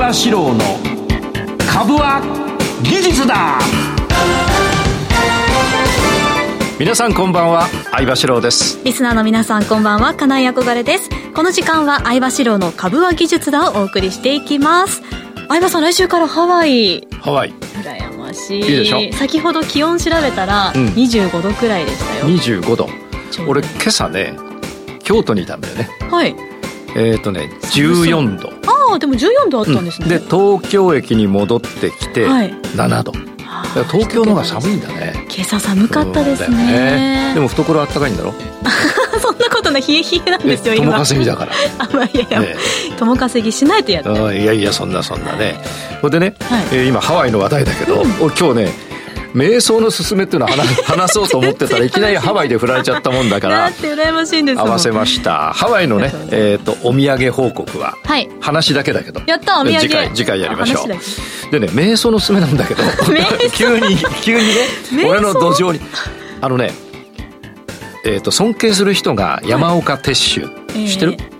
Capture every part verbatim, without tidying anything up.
場志郎の株は技術だ。皆さんこんばんは、相場志郎です。リスナーの皆さんこんばんは、金井憧れです。この時間は相場志郎の株は技術だをお送りしていきます。相場さん、来週からハワイ。ハワイ羨ましい。いいでしょ。先ほど気温調べたら、うん、にじゅうごどくらいでしたよ。にじゅうごど。俺今朝ね京都にいたんだよね。はい。えーとね、じゅうよんど。ああ、でもじゅうよんどあったんですね、うん、で東京駅に戻ってきてななど、はい、だから東京の方が寒いんだね。今朝寒かったです ね, ねでも懐あったかいんだろそんなことない、冷え冷えなんですよ今。友稼ぎだからあ、まあ、いやいや、ね、友稼ぎしないとやって。あ、いやいや、そんなそんなね。ほんでね、はい、えー、今ハワイの話題だけど、うん、俺今日ね瞑想のすすめっていうのは 話, 話そうと思ってたらいきなりハワイで振られちゃったもんだから羨ましいんですよ。合わせました。ハワイのね、えー、とお土産報告は、はい、話だけだけど、やった、お土産次 回, 次回やりましょう。でね、瞑想のすすめなんだけど急に急にね俺の土壌にあのね、えー、と尊敬する人が山岡鉄舟、はい、知ってる、えー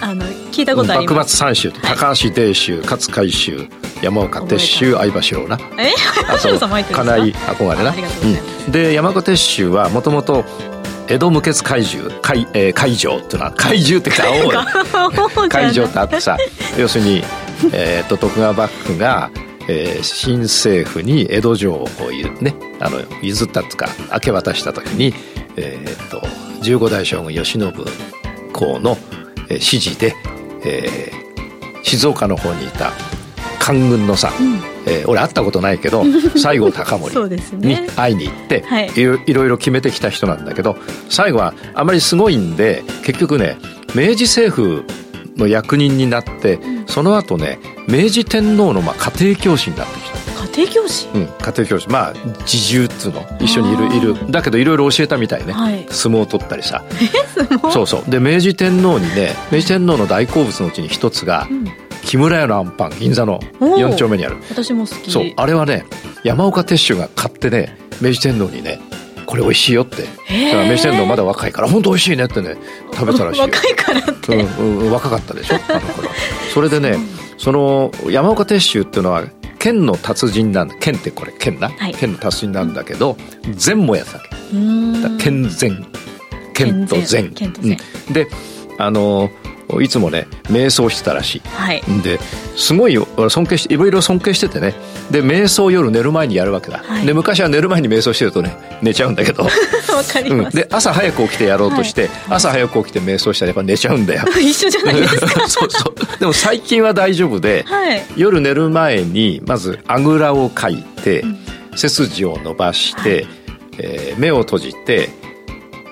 あの聞いたことあります。幕末三州、高橋泥州、勝海舟、山岡鉄舟、相場志郎な。え、あと金井憧れな。うん、で山岡鉄舟はもともと江戸無血怪獣怪、えー、怪獣っていうのは怪獣って青い怪獣ってあってさ、要するに、えー、と徳川幕府が、えー、新政府に江戸城をこういうね、あの譲ったとか明け渡した時に、えー、とじゅうご代将軍慶喜公の指示で、えー、静岡の方にいた官軍のさ、うん、えー、俺会ったことないけど西郷隆盛に会いに行って、ね、はい、いろいろ決めてきた人なんだけど、最後はあまりすごいんで結局ね明治政府の役人になって、うん、その後ね明治天皇のまあ家庭教師になってきた。家庭教師、うん、家庭教師、まあ侍従っつうの一緒にいるいるだけどいろいろ教えたみたいね、はい、相撲を取ったりさえ相撲、そうそう。で明治天皇にね、明治天皇の大好物のうちに一つが、うん、木村屋のあんパン、銀座のよん丁目にある。私も好き。そう、あれはね山岡鉄舟が買ってね明治天皇にねこれ美味しいよって。だから明治天皇まだ若いから本当美味しいねってね食べたらしい。若いからって、うんうん、若かったでしょあの頃それでね、その山岡鉄舟っていうのは剣の達人なんだ。剣ってこれ剣な、はい、剣の達人なんだけど禅もやったわけ。剣禅、剣と禅、うん、であのいつもね瞑想してたらしい、はい、ですごい尊敬していろいろ尊敬しててね。で瞑想夜寝る前にやるわけだ、はい、で昔は寝る前に瞑想してるとね寝ちゃうんだけどわかります、うん、で朝早く起きてやろうとして、はい、朝早く起きて瞑想したらやっぱ寝ちゃうんだよ一緒じゃないですかそうそう。でも最近は大丈夫で、はい、夜寝る前にまずあぐらをかいて、うん、背筋を伸ばして、はい、えー、目を閉じて、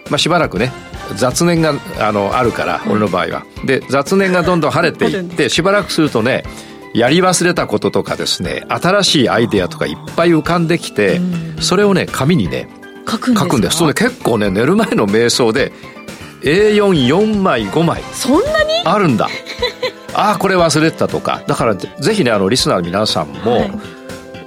まあ、しばらくね雑念が あの、あるから、うん、俺の場合はで雑念がどんどん晴れていってしばらくするとねやり忘れたこととかですね新しいアイデアとかいっぱい浮かんできて、それをね紙にね書くんですか？書くんです。それ結構ね寝る前の瞑想で エーよんよん 枚ごまいそんなにあるんだああこれ忘れてたとか。だからぜひねあのリスナーの皆さんも、はい、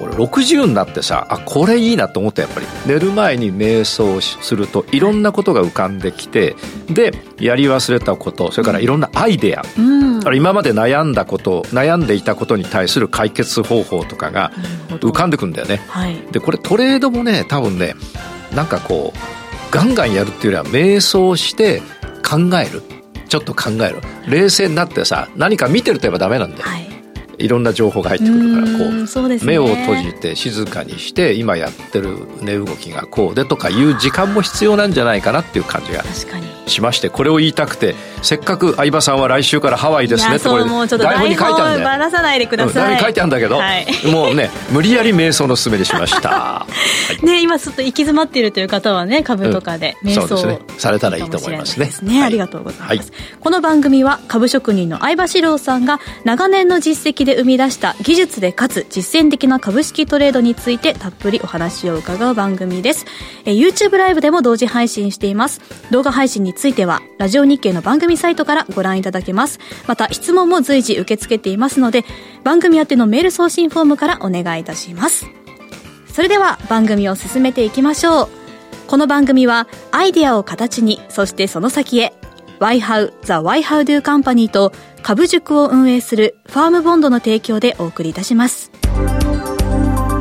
俺ろくじゅうになってさあこれいいなと思った。やっぱり寝る前に瞑想するといろんなことが浮かんできて、でやり忘れたこと、それからいろんなアイデア、うん、今まで悩んだこと悩んでいたことに対する解決方法とかが浮かんでくるんだよね、はい、でこれトレードもね多分ねなんかこうガンガンやるっていうよりは瞑想して考える、ちょっと考える、冷静になってさ何か見てると言えばダメなんだよ、はい、いろんな情報が入ってくるからこう、そうですね、目を閉じて静かにして今やってる寝動きがこうでとかいう時間も必要なんじゃないかなっていう感じがしまして、これを言いたくてせっかく相葉さんは来週からハワイですねってこれ台本に書いてあるんだよ。ばらさないでください、うん、書いてあるんだけど、はい、もうね無理やり瞑想の勧めにしました、はいね、今ちょっと行き詰まっているという方はね株とかで瞑想を、うんね、されたらいいと思いますね。ありがとうございます、はい、この番組は株職人の相葉志郎さんが長年の実績で生み出した技術でかつ実践的な株式トレードについてたっぷりお話を伺う番組です。え YouTube ライブでも同時配信しています。動画配信についてはラジオ日経の番組サイトからご覧いただけます。また質問も随時受け付けていますので番組宛てのメール送信フォームからお願いいたします。それでは番組を進めていきましょう。この番組はアイデアを形に、そしてその先へ、Why How The Why How Do Company と株塾を運営するファームボンドの提供でお送りいたします。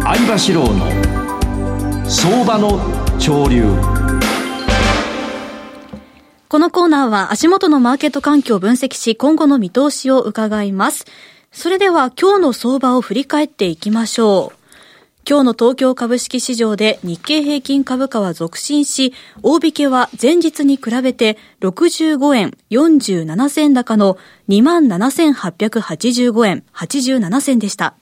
相場志郎の相場の潮流。このコーナーは足元のマーケット環境を分析し、今後の見通しを伺います。それでは今日の相場を振り返っていきましょう。今日の東京株式市場で日経平均株価は続伸し、大引けは前日に比べてろくじゅうごえんよんじゅうななせん高の にまんななせんはっぴゃくはちじゅうごえんはちじゅうななせんでした。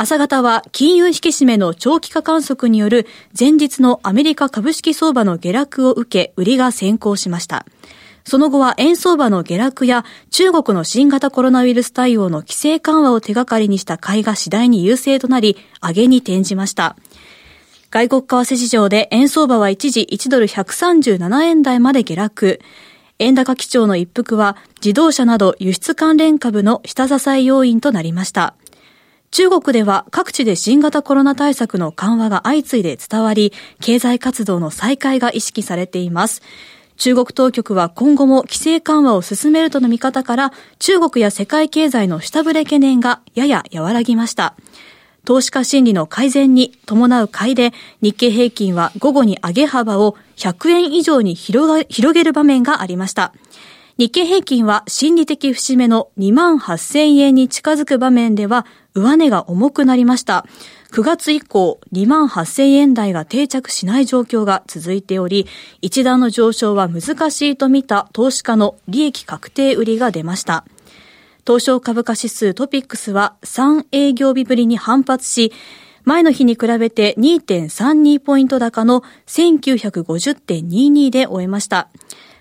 朝方は金融引き締めの長期化観測による前日のアメリカ株式相場の下落を受け、売りが先行しました。その後は円相場の下落や中国の新型コロナウイルス対応の規制緩和を手がかりにした買いが次第に優勢となり、上げに転じました。外国為替市場で円相場は一時いちドルひゃくさんじゅうななえん台まで下落。円高基調の一服は自動車など輸出関連株の下支え要因となりました。中国では各地で新型コロナ対策の緩和が相次いで伝わり、経済活動の再開が意識されています。中国当局は今後も規制緩和を進めるとの見方から、中国や世界経済の下振れ懸念がやや和らぎました。投資家心理の改善に伴う買いで、日経平均は午後に上げ幅をひゃくえん以上に広が、広げる場面がありました。日経平均は心理的節目の にまんはっせんえんに近づく場面では、上値が重くなりました。くがつ以降、にまんはっせんえん台が定着しない状況が続いており、一段の上昇は難しいと見た投資家の利益確定売りが出ました。東証株価指数トピックスはさんえいぎょうびぶりに反発し、前の日に比べて にてんさんに ポイント高の せんきゅうひゃくごじゅうてんにじゅうに で終えました。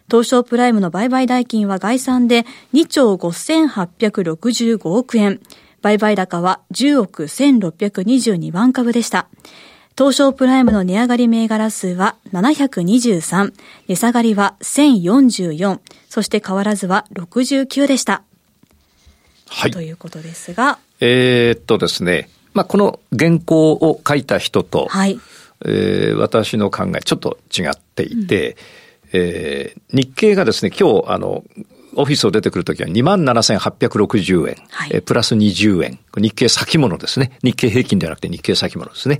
東証プライムの売買代金は概算でにちょうごせんはっぴゃくろくじゅうごおくえん。売買高はじゅうおくせんろっぴゃくにじゅうにまんかぶでした。東証プライムの値上がり銘柄数はななひゃくにじゅうさん、値下がりはせんよんじゅうよん、そして変わらずはろくじゅうきゅうでした。はい。ということですが、えー、っとですね、まあ、この原稿を書いた人と、はい、えー、私の考えちょっと違っていて、うん、えー、日経がですね、今日あのオフィスを出てくるときは にまんななせんはっぴゃくろくじゅうえん、はい、えプラスにじゅうえん、日経先物ですね、日経平均ではなくて日経先物ですね。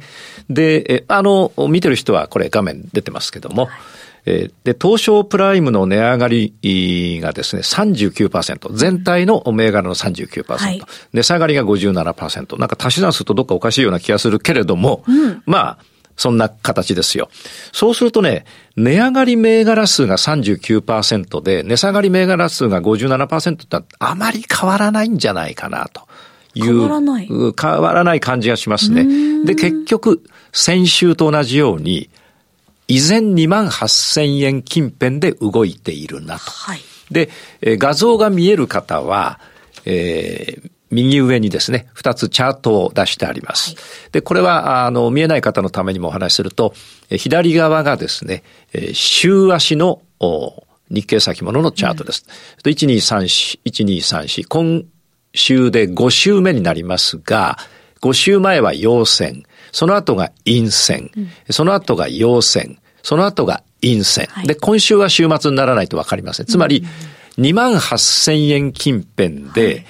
で、あの見てる人はこれ画面出てますけども、はい、えで東証プライムの値上がりがですね さんじゅうきゅうパーセント、 全体の銘柄の さんじゅうきゅうパーセント、はい、値下がりが ごじゅうななパーセント、 なんか足し算するとどっかおかしいような気がするけれども、うん、まあそんな形ですよ。そうするとね、値上がり銘柄数が さんじゅうきゅうパーセント で、値下がり銘柄数が ごじゅうななパーセント ってあまり変わらないんじゃないかなという。変わらない。変わらない感じがしますね。で、結局、先週と同じように、依然 にまんはっせんえん近辺で動いているなと。はい、で、画像が見える方は、えー右上にですね、二つチャートを出してあります。はい、で、これは、あの、見えない方のためにもお話しすると、左側がですね、週足の日経先物のチャートです。うん、いちにさんよん、いちにさんよん、今週でごしゅうめになりますが、ごしゅうまえは陽線、その後が陰線、うん、その後が陽線、その後が陰線。はい、で、今週は週末にならないとわかりません。つまり、にまんはっせんえん近辺で、はい、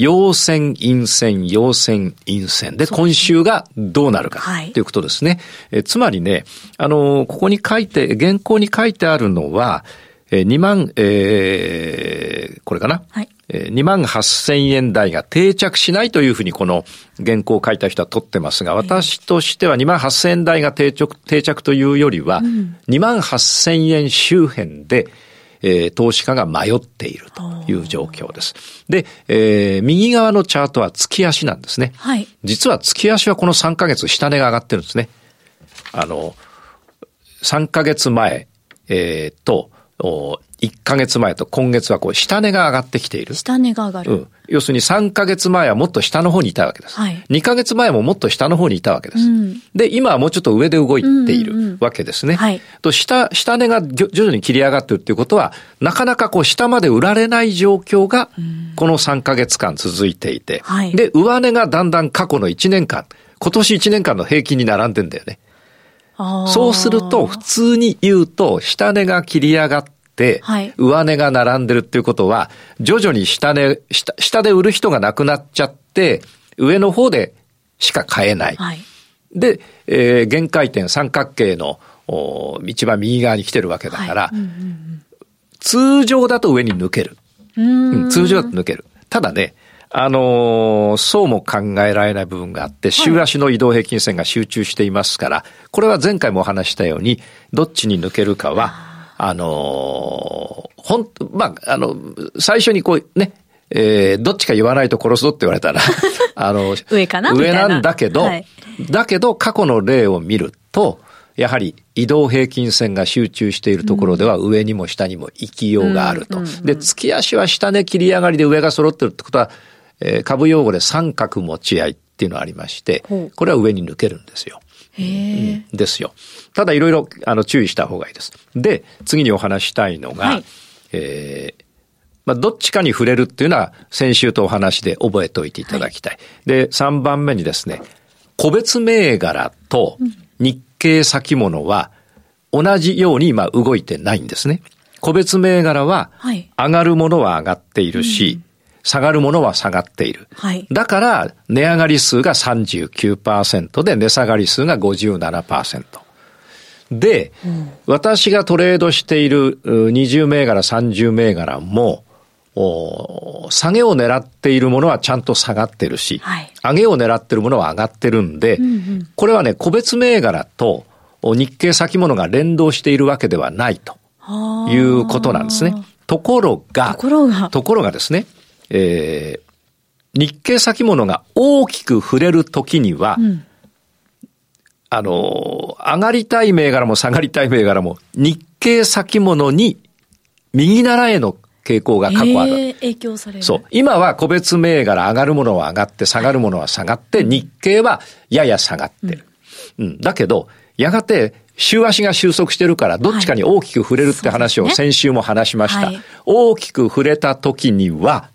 陽線、陰線、陽線、陰線で、今週がどうなるかということですね。はい、えつまりね、あの、ここに書いて、原稿に書いてあるのは、えにまん、えー、これかな、はい、えー、にまんはっせんえん台が定着しないというふうにこの原稿を書いた人は取ってますが、私としてはにまんはっせんえん台が定着、定着というよりは、うん、にまんはっせんえん周辺で、えー、投資家が迷っているという状況です。で、えー、右側のチャートは月足なんですね。はい。実は月足はこのさんかげつ下値が上がってるんですね。あの、さんかげつまえ、えー、と、いっかげつまえと今月はこう下値が上がってきている。下値が上がる。うん。要するにさんかげつまえはもっと下の方にいたわけです。はい。にかげつまえももっと下の方にいたわけです。うん、で、今はもうちょっと上で動いているわけですね。うんうんうん、はい。と、下、下値が徐々に切り上がっているということは、なかなかこう下まで売られない状況が、このさんかげつかん続いていて、うん、はい。で、上値がだんだん過去のいちねんかん、今年いちねんかんの平均に並んでんだよね。そうすると、普通に言うと、下値が切り上がって、て、はい、上値が並んでるっていうことは、徐々に下値、下、下で売る人がなくなっちゃって、上の方でしか買えない。はい、で、えー、限界点三角形の一番右側に来てるわけだから、はい、うんうんうん、通常だと上に抜ける。うんうん、通常だと抜ける。ただね、あのー、そうも考えられない部分があって、週足の移動平均線が集中していますから、はい、これは前回もお話したように、どっちに抜けるかは、あのー、ほん、まあ、あの、最初にこうね、えー、どっちか言わないと殺すぞって言われたら、あの、上かなみたいな。上なんだけど、はい、だけど過去の例を見ると、やはり移動平均線が集中しているところでは上にも下にも行きようがあると。うんうんうんうん、で、月足は下値切り上がりで上が揃ってるってことは、えー、株用語で三角持ち合いっていうのがありまして、これは上に抜けるんですよ。へうん、ですよ。ただいろいろあの注意した方がいいです。で、次にお話したいのが、はい、えーまあ、どっちかに触れるっていうのは先週とお話で覚えておいていただきたい。はい、で、さんばんめにですね、個別銘柄と日経先物は同じように今動いてないんですね。個別銘柄は上がるものは上がっているし、はい、うん、下がるものは下がっている。はい、だから、値上がり数が さんじゅうきゅうパーセント で、値下がり数が ごじゅうななパーセント。で、うん、私がトレードしているにじゅう銘柄、さんじゅう銘柄も、下げを狙っているものはちゃんと下がってるし、はい、上げを狙っているものは上がってるんで、うんうん、これはね、個別銘柄と日経先物が連動しているわけではないということなんですね。ところが、ところが、ところがですね、えー、日経先物が大きく触れるときには、うん、あの上がりたい銘柄も下がりたい銘柄も日経先物に右習えの傾向が過去ある、えー、影響される。そう、今は個別銘柄上がるものは上がって下がるものは下がって、はい、日経はやや下がってる、うんうん、だけどやがて週足が収束してるからどっちかに大きく触れるって話を先週も話しました、はい、そうですね、はい、大きく触れたときには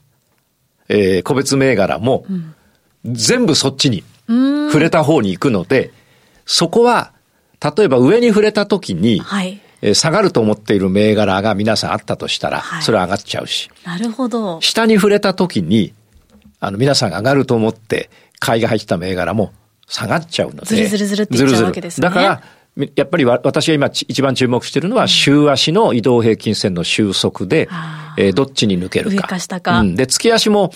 えー、個別銘柄も全部そっちに触れた方に行くので、そこは例えば上に触れた時に、はい、えー、下がると思っている銘柄が皆さんあったとしたら、はい、それは上がっちゃうし、なるほど、下に触れた時にあの皆さんが上がると思って買いが入った銘柄も下がっちゃうので、ずるずるずるって言っちゃうわけですね。ずるずる。だからやっぱり私が今一番注目しているのは週足の移動平均線の収束で、うん、えー、どっちに抜けるか。上か下か。うん、で、月足も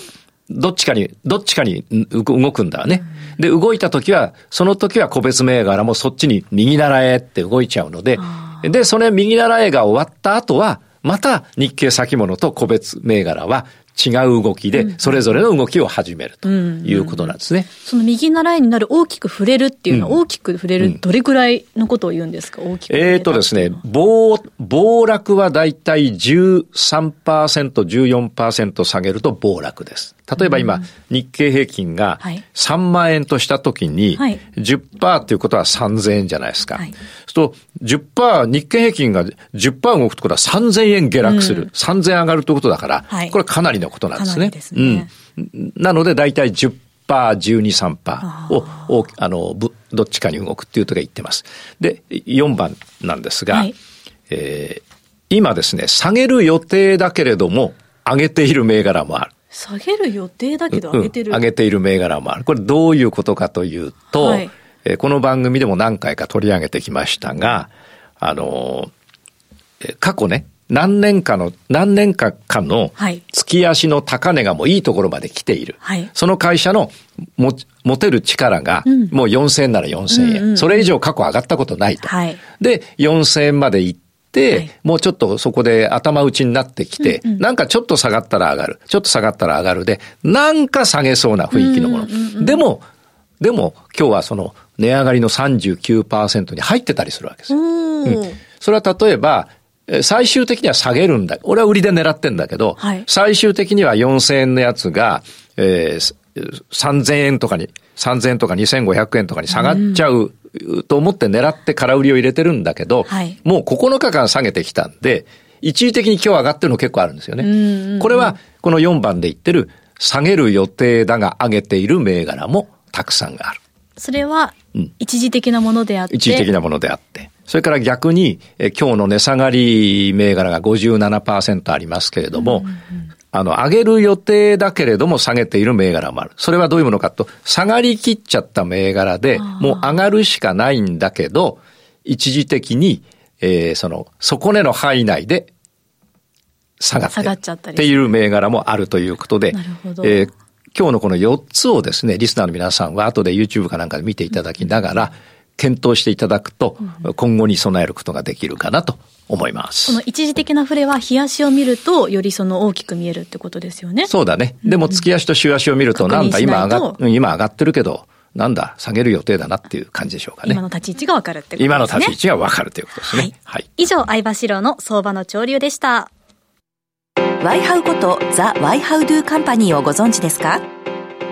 どっちかに、どっちかに動くんだね。うん、で、動いたときは、そのときは個別銘柄もそっちに右習えって動いちゃうので、で、それ右習えが終わった後は、また日経先物と個別銘柄は違う動きで、それぞれの動きを始めるということなんですね。うんうんうん、その右習えになる大きく触れるっていうのは、大きく触れる、うん、どれくらいのことを言うんですか、大きく触れる。えーとですね、暴、暴落はだいたい じゅうさんパーセント、じゅうよんパーセント 下げると暴落です。例えば今、うん、日経平均がさんまんえんとしたときに、はい、じゅっパーセント ということはさんぜんえんじゃないですか。はい、そうすると じゅっパーセント、日経平均が じゅっパーセント 動くところはさんぜんえん下落する。うん、さんぜんえん上がるということだから、はい、これかなりのことなんですね。ですね、うん、なのでだいたい じゅっパーセント、じゅうに、さんパーセント をああのどっちかに動くっていうときは言ってます。で、よんばんなんですが、はい、えー、今ですね、下げる予定だけれども上げている銘柄もある。下げる予定だけど上げてる、うん、上げている銘柄もある。これどういうことかというと、はい、えー、この番組でも何回か取り上げてきましたが、あのー、過去ね、何年かの何年かかの月足の高値がもういいところまで来ている、はい、その会社のも持てる力がもうよんせんえんならよんせんえん、うん、それ以上過去上がったことないと、はい、でよんせんえんまで行ってで、はい、もうちょっとそこで頭打ちになってきて、うんうん、なんかちょっと下がったら上がる、ちょっと下がったら上がるで、なんか下げそうな雰囲気のもの、うんうんうん、でもでも今日はその値上がりの さんじゅうきゅうパーセント に入ってたりするわけですよ、うん、それは例えば最終的には下げるんだ、俺は売りで狙ってんだけど、はい、最終的にはよんせんえんのやつが、えー、さんぜんえんとかにさんぜんえんとかにせんごひゃくえんとかに下がっちゃう、うん、と思って狙って空売りを入れてるんだけど、はい、もうここのかかん下げてきたんで、一時的に今日上がってるの結構あるんですよね。うんうん、これはこのよんばんで言ってる下げる予定だが上げている銘柄もたくさんある。それは一時的なものであって、うん、一時的なものであって、それから逆に、え今日の値下がり銘柄が ごじゅうななパーセント ありますけれども、うんうんうん、あの上げる予定だけれども下げている銘柄もある。それはどういうものかと、下がりきっちゃった銘柄でもう上がるしかないんだけど一時的に、えー、その底値の範囲内で下がって、下がっちゃったりっていう銘柄もあるということで、なるほど、えー、今日のこのよっつをですね、リスナーの皆さんは後で YouTube かなんかで見ていただきながら、うん、検討していただくと、うん、今後に備えることができるかなと思います。この一時的な触れは日足を見るとよりその大きく見えるってことですよね。そうだね。でも月足と週足を見ると、うん、なんだ今上がっ、今上がってるけどなんだ下げる予定だなっていう感じでしょうかね。今の立ち位置がわかるってことですね。今の立ち位置がわかるということですね。はい。はい、以上、相場志郎の相場の潮流でした。Why How こと The Why How Do Company をご存知ですか？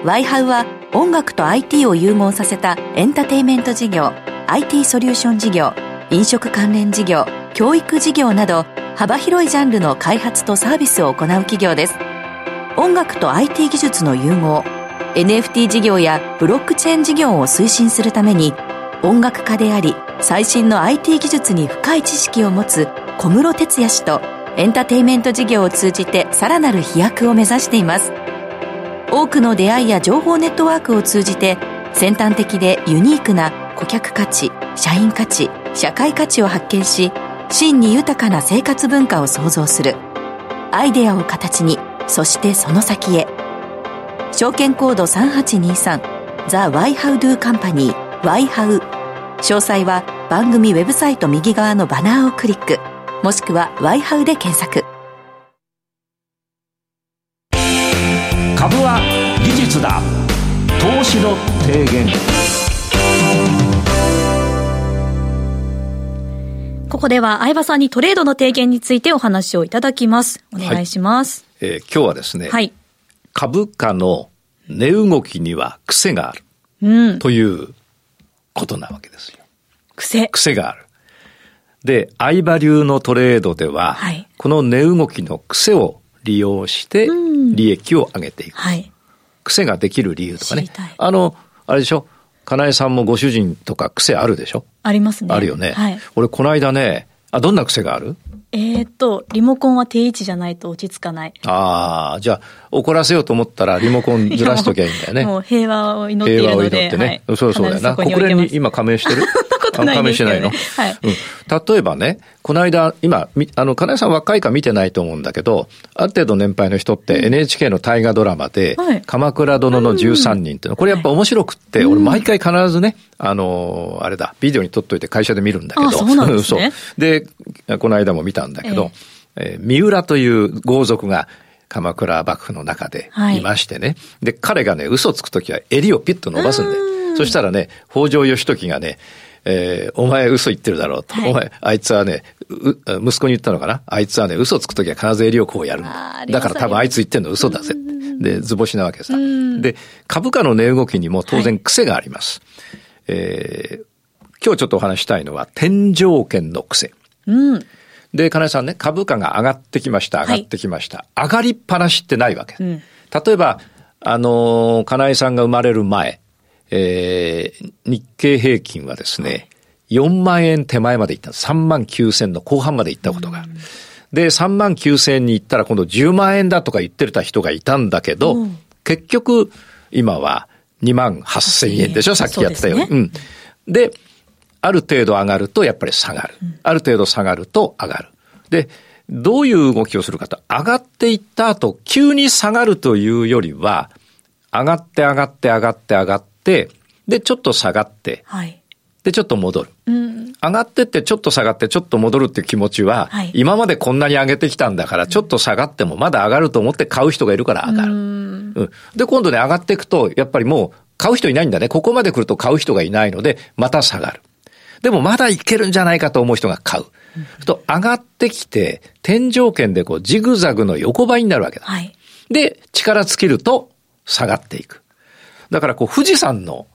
Why How は音楽と アイティー を融合させたエンターテインメント事業、アイティー ソリューション事業、飲食関連事業、教育事業など幅広いジャンルの開発とサービスを行う企業です。音楽と アイティー 技術の融合、エヌエフティー 事業やブロックチェーン事業を推進するために、音楽家であり最新の アイティー 技術に深い知識を持つ小室哲哉氏とエンターテインメント事業を通じてさらなる飛躍を目指しています。多くの出会いや情報ネットワークを通じて先端的でユニークな顧客価値、社員価値、社会価値を発見し、真に豊かな生活文化を創造する。アイデアを形に、そしてその先へ。証券コードさんはちにさん The Why How Do Company Why How。 詳細は番組ウェブサイト右側のバナーをクリック、もしくは Why How で検索。株は技術だ、投資の提言。ここでは相場さんにトレードの提言についてお話をいただきます。お願いします、はい、えー、今日はですね、はい、株価の値動きには癖がある、うん、ということなわけですよ。癖癖がある。で、相場流のトレードでは、はい、この値動きの癖を利用して利益を上げていく、はい、癖ができる理由とかね、あのあれでしょ、金井さんもご主人とか癖あるでしょ。ありますね。あるよね、はい、俺この間ね、あ、どんな癖がある？えー、っとリモコンは定位置じゃないと落ち着かない。ああ、じゃあ怒らせようと思ったらリモコンずらしときゃいいんだよね。もう、もう平和を祈っているので、平和を祈ってね、はい、そうそうだよな。国連に今加盟してる？加盟してないの、はい、うん、例えばね、この間今あの金井さん若いか見てないと思うんだけど、ある程度年配の人って エヌエイチケー の大河ドラマで、はい、鎌倉殿のじゅうさんにんっていうの、これやっぱ面白くって、はい、俺毎回必ずね、あのあれだ、ビデオに撮っといて会社で見るんだけど、あ、そうなんですね。そうで、この間も見たんだけど、えーえー、三浦という豪族が鎌倉幕府の中でいましてね、はい、で彼がね、嘘つくときは襟をピュッと伸ばすんだよ。そしたらね、北条義時がね、えー、お前嘘言ってるだろうと、はい、お前あいつはね、息子に言ったのかな、あいつはね、嘘つくときは必ず襟をこうやるんだ、だから多分あいつ言ってんの嘘だぜってで、図星なわけさ。で、株価の値動きにも当然癖があります、はい、えー、今日ちょっとお話したいのは天井圏の癖、うん、で金井さんね、株価が上がってきました、上がってきました、はい、上がりっぱなしってないわけ、うん、例えばあのー、金井さんが生まれる前、えー、日経平均はですね、よんまん円手前まで行った、さんまんきゅうせんの後半まで行ったことがある、うん、でさんまんきゅうせんに行ったら今度じゅうまんえんだとか言ってた人がいたんだけど、うん、結局今はにまんはっせんえんでしょ、さっきやってたように、うん、である程度上がるとやっぱり下がる、うん、ある程度下がると上がる。で、どういう動きをするかと、上がっていった後急に下がるというよりは、上がって上がって上がって上がってで, でちょっと下がって、はい、でちょっと戻る、うん、上がってってちょっと下がってちょっと戻るっていう気持ちは、はい、今までこんなに上げてきたんだから、うん、ちょっと下がってもまだ上がると思って買う人がいるから上がる、うん、うん、で今度ね、上がっていくとやっぱりもう買う人いないんだね。ここまで来ると買う人がいないのでまた下がる。でもまだいけるんじゃないかと思う人が買う、うん、と上がってきて天井圏でこうジグザグの横ばいになるわけだ、はい、で力尽きると下がっていく。だからこう富士山の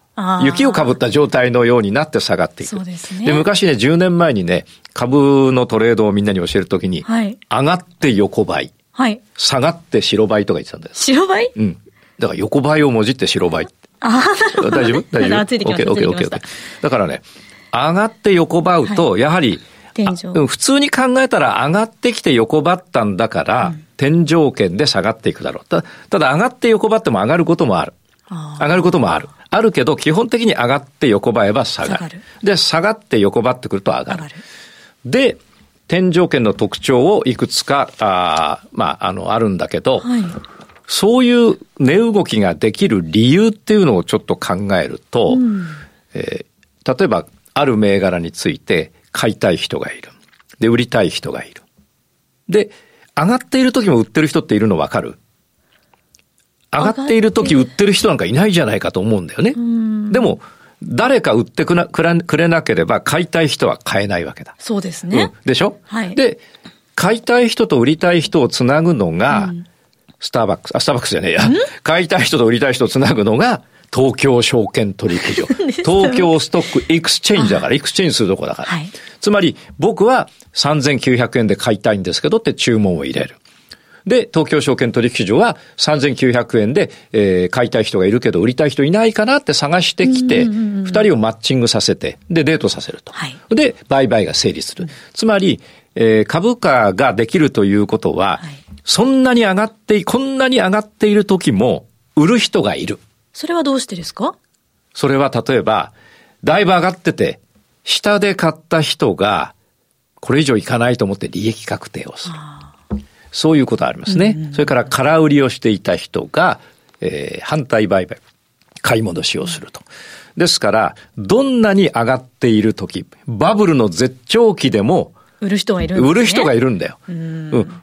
雪をかぶった状態のようになって下がっていく。そうですね。で、昔ね、じゅうねんまえにね、株のトレードをみんなに教えるときに、はい、上がって横ばい、はい、下がって白ばいとか言ってたんだよ。白ばい？うん。だから横ばいをもじって白ばい。ああ、なるほど、ね。大丈夫？大丈夫。ついてきました。オッケーオッケーオッケー。だからね、上がって横ばうと、はい、やはり普通に考えたら上がってきて横ばったんだから、うん、天井圏で下がっていくだろう。 た, ただ上がって横ばっても上がることもあるあ上がることもあるあるけど、基本的に上がって横ばえば下がる。下がる。で、下がって横ばってくると上がる。上がる。で、天井圏の特徴をいくつか、あまあ、あの、あるんだけど、はい、そういう値動きができる理由っていうのをちょっと考えると、うんえー、例えば、ある銘柄について買いたい人がいる。で、売りたい人がいる。で、上がっている時も売ってる人っているの分かる？上がっている時売ってる人なんかいないじゃないかと思うんだよね。でも誰か売ってくな、くら、くれなければ買いたい人は買えないわけだ。そうですね。うん、でしょ？はい。で、買いたい人と売りたい人をつなぐのが、うん、スターバックス、あ、スターバックスじゃねえや。買いたい人と売りたい人をつなぐのが、東京証券取引所。東京ストックエクスチェンジだから、エクスチェンジするとこだから。はい、つまり、僕はさんぜんきゅうひゃくえんで買いたいんですけどって注文を入れる。で、東京証券取引所はさんぜんきゅうひゃくえんで、えー、買いたい人がいるけど売りたい人いないかなって探してきて、二人をマッチングさせて、で、デートさせると。はい、で、売買が成立する。うん、つまり、えー、株価ができるということは、はい、そんなに上がって、こんなに上がっている時も売る人がいる。それはどうしてですか？それは例えば、だいぶ上がってて、下で買った人が、これ以上いかないと思って利益確定をする。そういうことありますね、うんうんうん。それから空売りをしていた人が、えー、反対売買、買い戻しをすると。ですから、どんなに上がっているとき、バブルの絶頂期でも、売る人がいるんだよ、ね。売る人がいるんだよ。うんうん、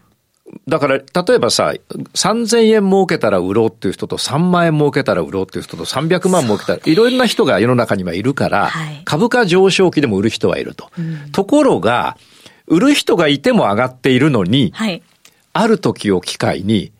だから、例えばさ、さんぜんえん儲けたら売ろうっていう人と、さんまんえん儲けたら売ろうっていう人と、さんびゃくまん儲けたら、いろいろな人が世の中にはいるから、はい、株価上昇期でも売る人はいると。うん、ところが、売る人がいても上がっているのに、はいある時を機会に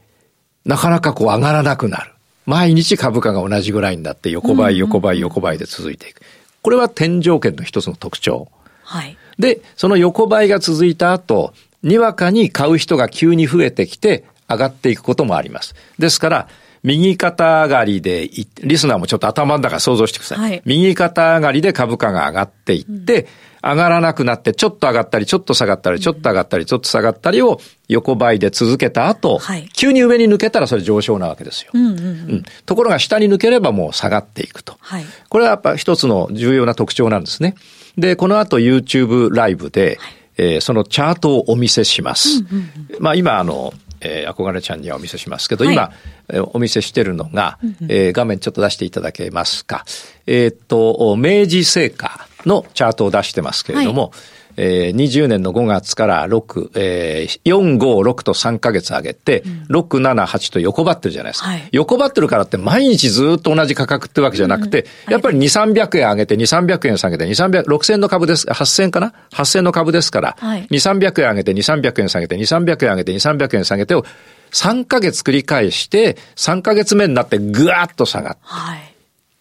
なかなかこう上がらなくなる。毎日株価が同じぐらいになって横ばい横ばい横ばいで続いていく。これは天井圏の一つの特徴。はい、で、その横ばいが続いた後、にわかに買う人が急に増えてきて上がっていくこともあります。ですから、右肩上がりで、リスナーもちょっと頭の中想像してください。はい、右肩上がりで株価が上がっていって、うん上がらなくなってちょっと上がったりちょっと下がったりちょっと上がったりちょっと下がったりを横ばいで続けた後、はい、急に上に抜けたらそれ上昇なわけですよ、うんうんうんうん、ところが下に抜ければもう下がっていくと、はい、これはやっぱ一つの重要な特徴なんですね。で、この後 YouTube ライブで、はいえー、そのチャートをお見せします、うんうんうん、まあ今あの、えー、憧れちゃんにはお見せしますけど、はい、今、えー、お見せしてるのが、うんうんえー、画面ちょっと出していただけますか。えー、っと明治製菓のチャートを出してますけれども、はいえー、にじゅうねんのごがつからろく、えー、よん、ご、ろくとさんかげつ上げて、うん、ろく、なな、はちと横ばってるじゃないですか、はい、横ばってるからって毎日ずっと同じ価格ってわけじゃなくて、うんはい、やっぱりにせんさんびゃくえん上げてにせんさんびゃくえん下げてにせんさんびゃくろくせんの株ですはっせんかなはっせんの株ですから、はい、にせんさんびゃくえん上げてにせんさんびゃくえん下げてにせんさんびゃくえん上げてにせんさんびゃくえん下げてをさんかげつ繰り返してさんかげつめになってぐわーっと下がって、はい、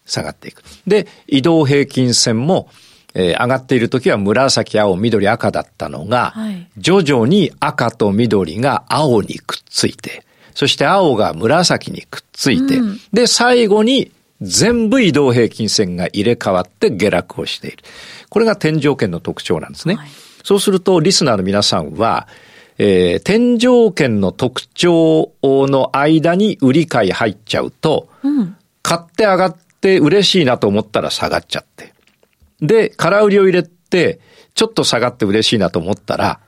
下がっていく。で、移動平均線もえー、上がっているときは紫、青、緑、赤だったのが、はい、徐々に赤と緑が青にくっついて、そして青が紫にくっついて、うん、で、最後に全部移動平均線が入れ替わって下落をしている。これが天井圏の特徴なんですね。はい、そうすると、リスナーの皆さんは、えー、天井圏の特徴の間に売り買い入っちゃうと、うん、買って上がって嬉しいなと思ったら下がっちゃって。で、空売りを入れて、ちょっと下がって嬉しいなと思ったら、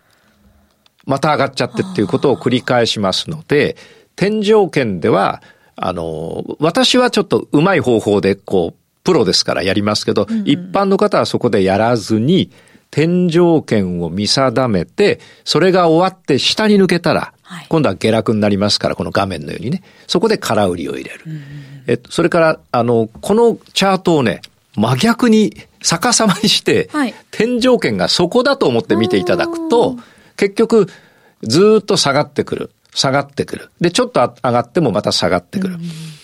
また上がっちゃってっていうことを繰り返しますので、天井圏では、あの、私はちょっとうまい方法で、こう、プロですからやりますけど、うんうん、一般の方はそこでやらずに、天井圏を見定めて、それが終わって下に抜けたら、はい、今度は下落になりますから、この画面のようにね、そこで空売りを入れる。うんうん、えっと、それから、あの、このチャートをね、真逆に逆さまにして、はい、天井圏がそこだと思って見ていただくと、結局ずっと下がってくる、下がってくる。で、ちょっと上がってもまた下がってくる。うん、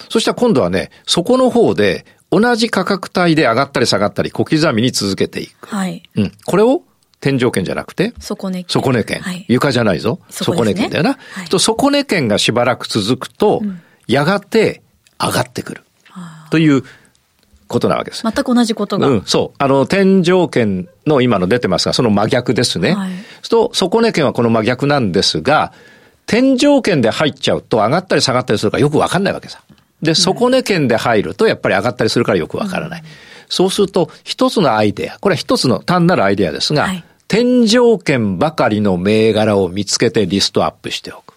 そしたら今度はね、そこの方で同じ価格帯で上がったり下がったり小刻みに続けていく。はいうん、これを天井圏じゃなくて、底根圏。底根圏。はい、床じゃないぞ。底根圏だよな。はい、と底根圏がしばらく続くと、うん、やがて上がってくる。という、ことなわけです。全く同じことが。うん、そう。あの、天上権の今の出てますが、その真逆ですね。はい、と、底値権はこの真逆なんですが、天上権で入っちゃうと上がったり下がったりするからよくわかんないわけさ。で、底値権で入るとやっぱり上がったりするからよくわからない。うん、そうすると、一つのアイデア、これは一つの単なるアイデアですが、はい、天上権ばかりの銘柄を見つけてリストアップしておく。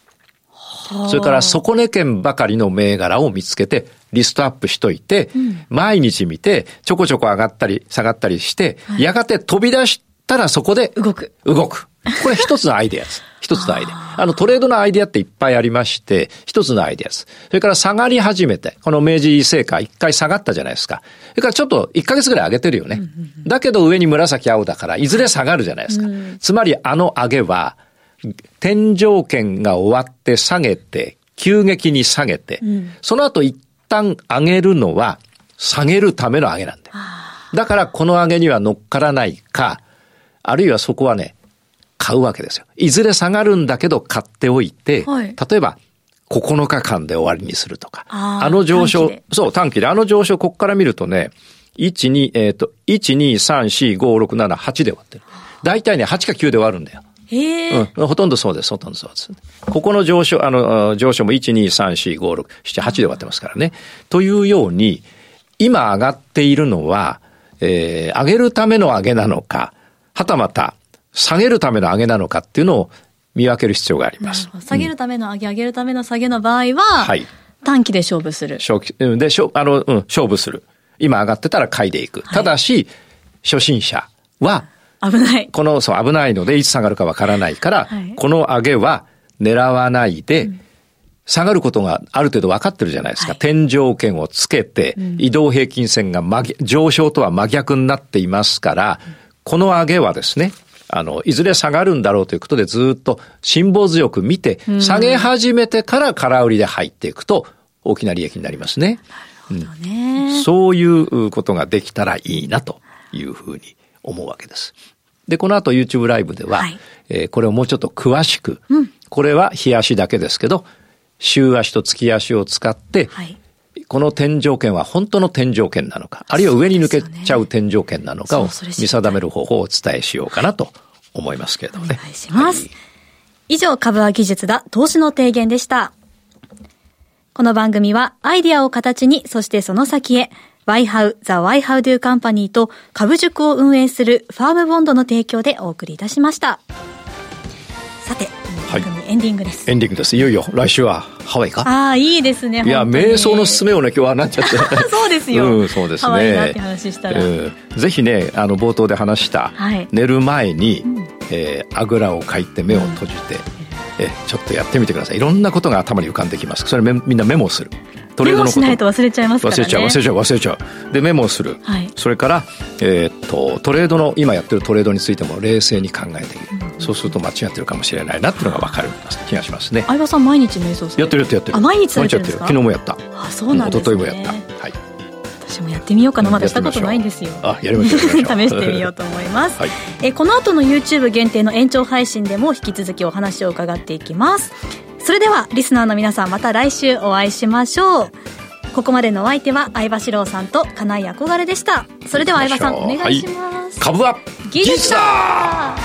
それから底値圏ばかりの銘柄を見つけてリストアップしといて、うん、毎日見てちょこちょこ上がったり下がったりして、はい、やがて飛び出したらそこで動く。動く。これ一つのアイデアです。一つのアイデア。あのトレードのアイデアっていっぱいありまして、一つのアイデアです。それから下がり始めて、この明治製菓一回下がったじゃないですか。それからちょっといっかげつぐらい上げてるよね。うんうんうん、だけど上に紫青だからいずれ下がるじゃないですか。うん、つまりあの上げは、天井圏が終わって下げて急激に下げて、うん、その後一旦上げるのは下げるための上げなんだよ。だからこの上げには乗っからないか、あるいはそこはね買うわけですよ。いずれ下がるんだけど買っておいて、はい、例えばここのかかんで終わりにするとか、あ, あの上昇、そう短期であの上昇ここから見るとね、1、2、えっと、1、2、3、4、5、6、7、8で終わってる。だいたいねはちかきゅうで終わるんだよ。うん、ほとんどそうです、ほとんどそうです。ここの上昇、あの、上昇もいち、に、さん、し、ご、ろく、しち、はちで終わってますからね。というように、今上がっているのは、えー、上げるための上げなのか、はたまた下げるための上げなのかっていうのを見分ける必要があります。下げるための上げ、うん、上げるための下げの場合は、はい、短期で勝負する。長期で、あの、うん、勝負する。今上がってたら買いでいく。はい、ただし、初心者は、危ない。この、そう、危ないので、いつ下がるかわからないから、はい、この上げは狙わないで、うん、下がることがある程度分かってるじゃないですか。はい、天井圏をつけて、うん、移動平均線が真上昇とは真逆になっていますから、うん、この上げはですね、あの、いずれ下がるんだろうということで、ずっと辛抱強く見て、うん、下げ始めてから空売りで入っていくと、大きな利益になりますね。なるほどね、うん。そういうことができたらいいなというふうに思うわけです。で、この後 YouTube ライブでは、はい、えー、これをもうちょっと詳しく、うん、これは日足だけですけど、週足と月足を使って、はい、この天井圏は本当の天井圏なのか、あるいは上に抜けちゃう天井圏なのかを見定める方法をお伝えしようかなと思いますけれどもね。お願いします。はい、以上、株は技術だ、投資の提言でした。この番組はアイデアを形に、そしてその先へ、Why How The Why How Do Company と株塾を運営するファームボンドの提供でお送りいたしました。さて、番組エンディングです、はい。エンディングです。いよいよ来週はハワイか。ああ、いいですね。いや、瞑想のすすめをね、今日はなっちゃって。そうですよ。うん、そうですね。ハワイだって話したら、うん、ぜひね、あの冒頭で話した、はい、寝る前に、うんえー、あぐらをかいて目を閉じて、うん、えちょっとやってみてください。いろんなことが頭に浮かんできます。それみんなメモをする。トレードのことメモしないと忘れちゃいますからね。忘れちゃう忘れちゃう忘れちゃう。でメモをする、はい、それから、えー、っとトレードの今やってるトレードについても冷静に考えてみる、うん、そうすると間違ってるかもしれないなっていうのが分かる気がしますね。相葉さん毎日瞑想するやってるやってるやってる。あ、毎日されてるんですか。昨日もやった。あ、そうなんですね、うん、一昨日もやった、はい、私もやってみようかな、うん、まだしたことないんですよ。あ、やりましょう試してみようと思います、はい、えこの後の YouTube 限定の延長配信でも引き続きお話を伺っていきます。それではリスナーの皆さん、また来週お会いしましょう。ここまでのお相手は相場志郎さんと金井憧れでした。それでは相場さん、お願いします、はい、株は技術だ。